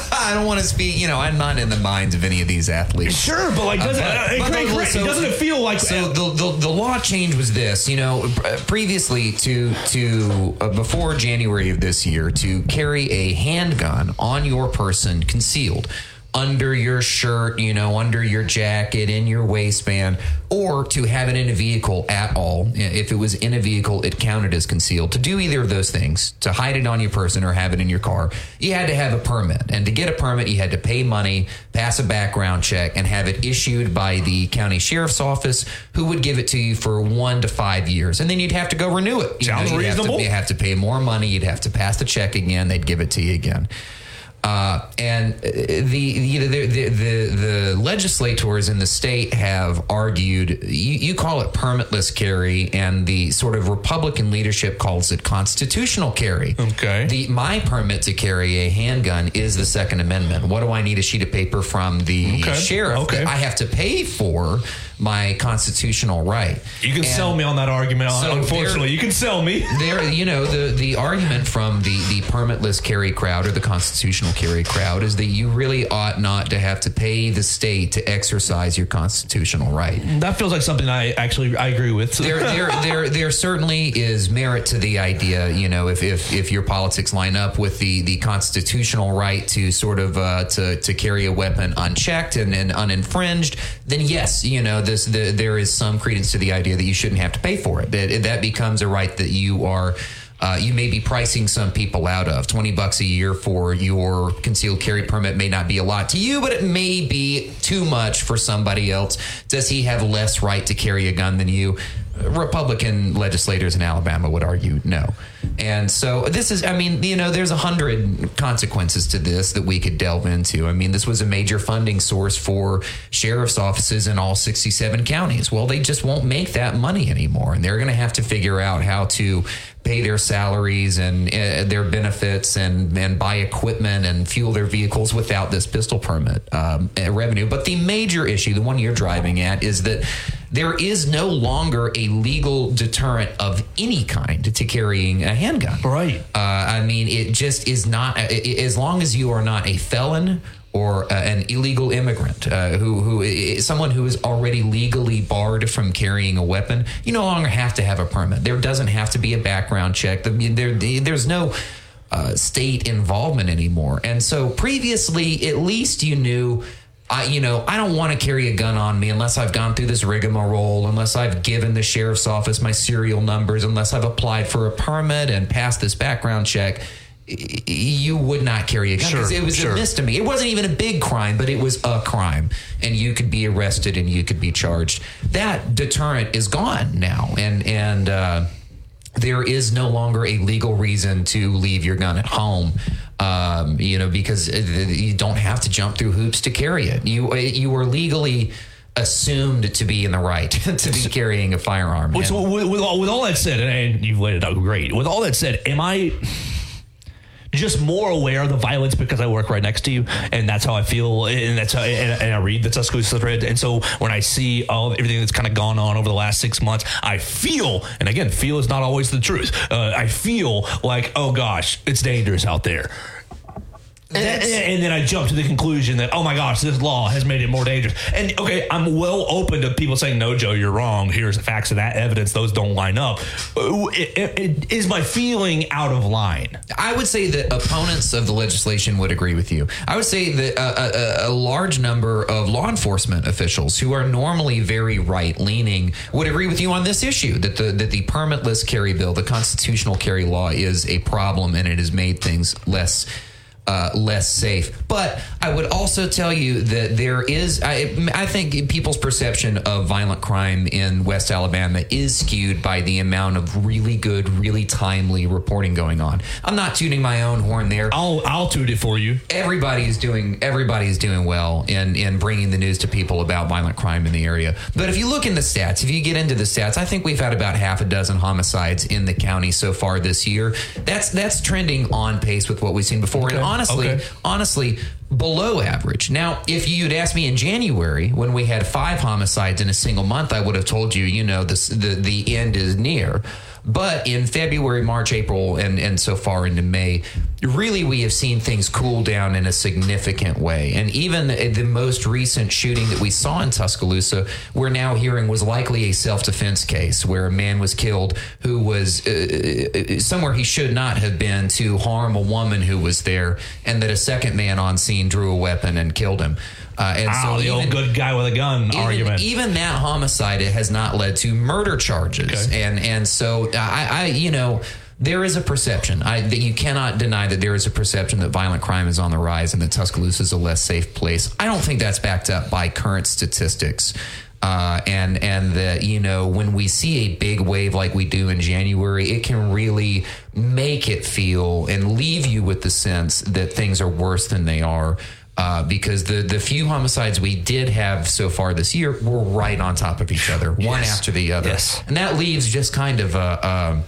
I don't want to speak, you know, I'm not in the minds of any of these athletes. Sure, but like, doesn't, uh, but, but, but, so, doesn't it feel like... So uh, the, the the law change was this, you know, previously to, to uh, before January of this year, to carry a handgun on your person concealed under your shirt, you know, under your jacket, in your waistband, or to have it in a vehicle at all. If it was in a vehicle, it counted as concealed. To do either of those things, to hide it on your person or have it in your car, you had to have a permit. And to get a permit, you had to pay money, pass a background check, and have it issued by the county sheriff's office, who would give it to you for one to five years. And then you'd have to go renew it. You Sounds know, you'd reasonable. Have to, you'd have to pay more money. You'd have to pass the check again. They'd give it to you again. Uh, and the, you know, the, the the the legislators in the state have argued, you, you call it permitless carry, and the sort of Republican leadership calls it constitutional carry. Okay. The, my permit to carry a handgun is the Second Amendment. What do I need a sheet of paper from the okay. sheriff okay. that I have to pay for my constitutional right? You can and sell me on that argument. So unfortunately, there, you can sell me. there, you know, the, the argument from the, the permitless carry crowd, or the constitutional carry crowd, is that you really ought not to have to pay the state to exercise your constitutional right. That feels like something I actually I agree with. there, there, there, there certainly is merit to the idea. You know, if if, if your politics line up with the, the constitutional right to sort of uh, to to carry a weapon unchecked and, and uninfringed, then yes, you know, this the, there is some credence to the idea that you shouldn't have to pay for it. That that becomes a right that you are uh, you may be pricing some people out of. twenty bucks a year for your concealed carry permit may not be a lot to you, but it may be too much for somebody else. Does he have less right to carry a gun than you? Republican legislators in Alabama would argue no. And so this is, I mean, you know, there's a hundred consequences to this that we could delve into. I mean, this was a major funding source for sheriff's offices in all sixty-seven counties. Well, they just won't make that money anymore, and they're going to have to figure out how to pay their salaries and uh, their benefits and, and buy equipment and fuel their vehicles without this pistol permit um, revenue. But the major issue, the one you're driving at, is that there is no longer a legal deterrent of any kind to carrying a handgun. Right. Uh, I mean, it just is not, it, as long as you are not a felon or uh, an illegal immigrant, uh, who who is someone who is already legally barred from carrying a weapon, you no longer have to have a permit. There doesn't have to be a background check. There, there's no uh, state involvement anymore. And so previously, at least you knew, I, you know, I don't want to carry a gun on me unless I've gone through this rigmarole, unless I've given the sheriff's office my serial numbers, unless I've applied for a permit and passed this background check. You would not carry a gun because sure, it was sure. a misdemeanor. It wasn't even a big crime, but it was a crime, and you could be arrested and you could be charged. That deterrent is gone now, and and uh, there is no longer a legal reason to leave your gun at home. Um, you know, because you don't have to jump through hoops to carry it. You you are legally assumed to be in the right to be carrying a firearm. With, with, with, all, with all that said, and you've laid it out great. With all that said, am I just more aware of the violence because I work right next to you, and that's how I feel, and that's how, and, and I read the Tuscaloosa Thread, and so when I see all everything that's kind of gone on over the last six months, I feel, and again, feel is not always the truth. Uh, I feel like, oh gosh, it's dangerous out there. And, and then I jump to the conclusion that, oh my gosh, this law has made it more dangerous. And okay, I'm well open to people saying, no, Joe, you're wrong. Here's the facts of that evidence. Those don't line up. It, it, it, is my feeling out of line? I would say that opponents of the legislation would agree with you. I would say that a, a, a large number of law enforcement officials who are normally very right-leaning would agree with you on this issue, that the, that the permitless carry bill, the constitutional carry law, is a problem and it has made things less Uh, less safe. But I would also tell you that there is, I, I think people's perception of violent crime in West Alabama is skewed by the amount of really good, really timely reporting going on. I'm not tooting my own horn there. I'll I'll toot it for you. Everybody is doing everybody is doing well in, in bringing the news to people about violent crime in the area. But if you look in the stats, if you get into the stats, I think we've had about half a dozen homicides in the county so far this year. That's that's trending on pace with what we've seen before. Okay. And on Honestly, okay. honestly, below average. Now, if you'd asked me in January when we had five homicides in a single month, I would have told you, you know, this, the the end is near. But in February, March, April, and, and so far into May, really we have seen things cool down in a significant way. And even the, the most recent shooting that we saw in Tuscaloosa, we're now hearing was likely a self-defense case where a man was killed who was uh, somewhere he should not have been to harm a woman who was there, and that a second man on scene drew a weapon and killed him. Uh, and oh, so the even, old good guy with a gun even, argument. Even that homicide has not led to murder charges, okay. and and so I, I, you know, there is a perception I, that you cannot deny that there is a perception that violent crime is on the rise and that Tuscaloosa is a less safe place. I don't think that's backed up by current statistics, uh, and and that you know when we see a big wave like we do in January, it can really make it feel and leave you with the sense that things are worse than they are. Uh, because the, the few homicides we did have so far this year were right on top of each other, one yes. after the other. Yes. And that leaves just kind of a,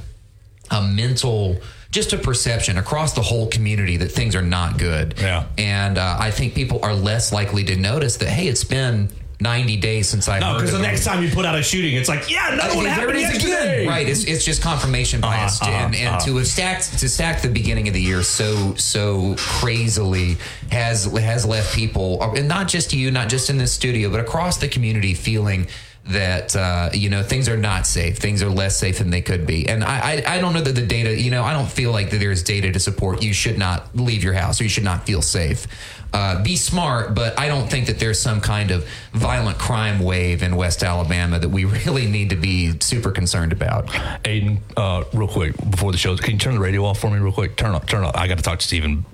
a, a mental, just a perception across the whole community that things are not good. Yeah. And uh, I think people are less likely to notice that, hey, it's been ninety days since I no, heard No, because the next time you put out a shooting, it's like, yeah, another one happened yesterday. Right, it's, it's just confirmation bias. Uh-huh, to, uh-huh, and and uh-huh. to have stacked to stack the beginning of the year so so crazily has has left people, and not just you, not just in this studio, but across the community feeling that, uh, you know, things are not safe. Things are less safe than they could be. And I, I, I don't know that the data, you know, I don't feel like that there's data to support you should not leave your house or you should not feel safe. Uh, be smart, but I don't think that there's some kind of violent crime wave in West Alabama that we really need to be super concerned about. Aiden, uh, real quick, before the show, can you turn the radio off for me real quick? Turn up, turn up. I got to talk to Stephen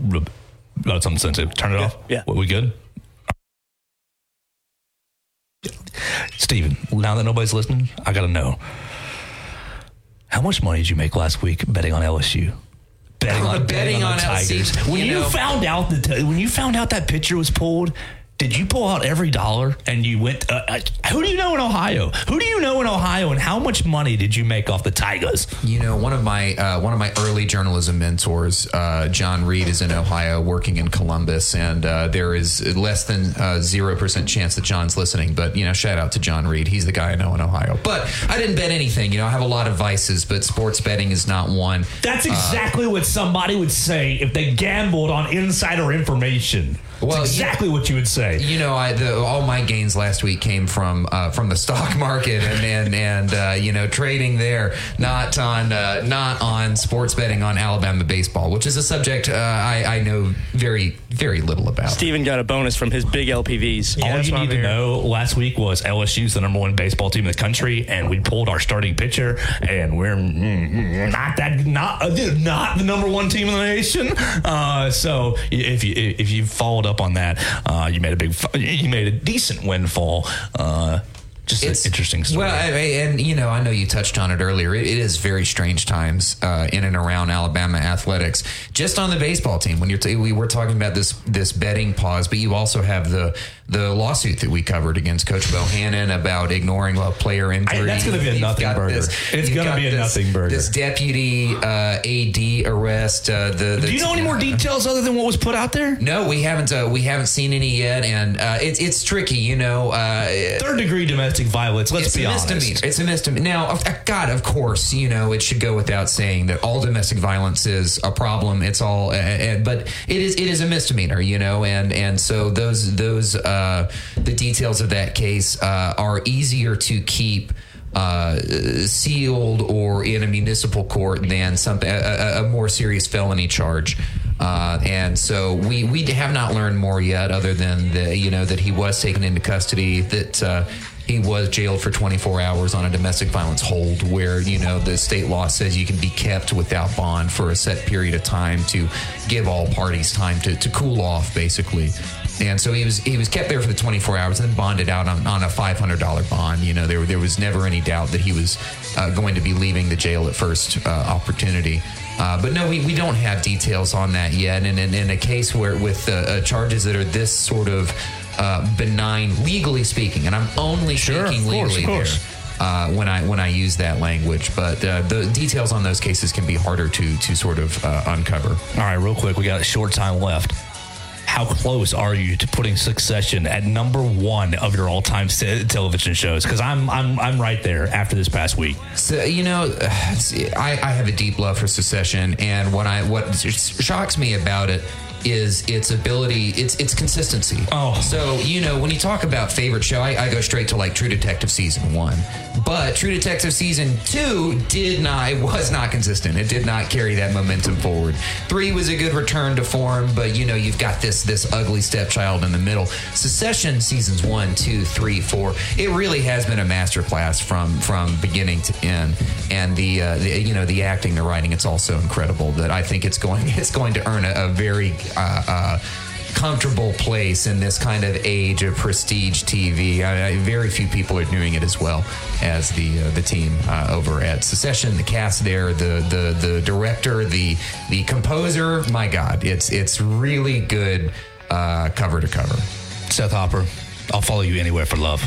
about something sensitive. Turn it yeah. off. Yeah. We good? Stephen, now that nobody's listening, I got to know. How much money did you make last week betting on L S U? Betting on, betting betting on, on the Tigers. L S U, when you, you know, found out that when you found out that picture was pulled, did you pull out every dollar and you went? Uh, uh, who do you know in Ohio? Who do you know in Ohio? And how much money did you make off the Tigers? You know, one of my uh, one of my early journalism mentors, uh, John Reed, is in Ohio working in Columbus, and uh, there is less than zero uh, percent chance that John's listening. But you know, shout out to John Reed; he's the guy I know in Ohio. But I didn't bet anything. You know, I have a lot of vices, but sports betting is not one. That's exactly uh, what somebody would say if they gambled on insider information. Well, That's exactly you, what you would say. You know, I, the, all my gains last week came from uh, from the stock market and and, and uh, you know, trading there, not on uh, not on sports betting on Alabama baseball, which is a subject uh, I, I know very very little about. Steven got a bonus from his big L P Vs. Yeah, all you need to know last week was L S U's the number one baseball team in the country, and we pulled our starting pitcher, and we're not that not not the number one team in the nation. Uh, so if you if you followed up on that, uh, you made a big, you made a decent windfall. Uh, just it's, an interesting story. Well, I, and you know, I know you touched on it earlier. It, it is very strange times uh, in and around Alabama athletics. Just on the baseball team, when you're t- we were talking about this this betting pause, but you also have the the lawsuit that we covered against Coach Bohannon about ignoring a player injury. I, that's going to be a nothing burger. This, it's going to be a this, nothing burger. This deputy uh, A D arrest. Uh, the, the Do you know t- any more details other than what was put out there? No, we haven't. Uh, we haven't seen any yet, and uh, it's it's tricky. You know, uh, third degree domestic violence. Let's be honest. Misdemeanor. It's a misdemeanor. Now, God, of course, you know it should go without saying that all domestic violence is a problem. It's all, uh, uh, but it is it is a misdemeanor. You know, and and so those those. Uh, Uh, the details of that case uh, are easier to keep uh, sealed or in a municipal court than something a, a more serious felony charge. Uh, and so we, we have not learned more yet, other than the, you know, that he was taken into custody, that uh, he was jailed for twenty-four hours on a domestic violence hold, where, you know, the state law says you can be kept without bond for a set period of time to give all parties time to, to cool off, basically. And so he was he was kept there for the twenty-four hours and then bonded out on, on a five hundred dollars bond. You know, there there was never any doubt that he was uh, going to be leaving the jail at first uh, opportunity. Uh, but no, we, we don't have details on that yet. And in a case where with uh, uh, charges that are this sort of uh, benign, legally speaking, and I'm only sure, speaking of course, legally of course. there. Uh, when I when I use that language, but uh, the details on those cases can be harder to to sort of uh, uncover. All right, real quick, we got a short time left. How close are you to putting Succession at number one of your all-time television shows? Because I'm I'm I'm right there after this past week. So you know, I, I have a deep love for Succession, and what I what shocks me about it is its ability, its its consistency. Oh, so you know, when you talk about favorite show, I, I go straight to like True Detective season one, but True Detective season two did not. It was not consistent. It did not carry that momentum forward. Three was a good return to form, but you know, you've got this this ugly stepchild in the middle. Succession seasons one, two, three, four. It really has been a masterclass from from beginning to end, and the, uh, the you know the acting, the writing, it's all so incredible that I think it's going it's going to earn a, a very Uh, uh, comfortable place in this kind of age of prestige T V. I, I, very few people are doing it as well as the uh, the team uh, over at Succession. The cast there, the the the director, the the composer. My God, it's it's really good uh, cover to cover. Seth Hopper, I'll follow you anywhere for love.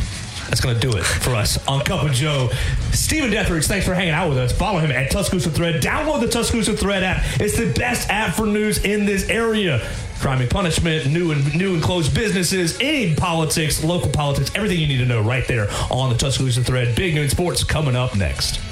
That's going to do it for us on Cup of Joe. Stephen Dethridge, thanks for hanging out with us. Follow him at Tuscaloosa Thread. Download the Tuscaloosa Thread app. It's the best app for news in this area. Crime and punishment, new and new and closed businesses, any politics, local politics, everything you need to know right there on the Tuscaloosa Thread. Big Noon Sports coming up next.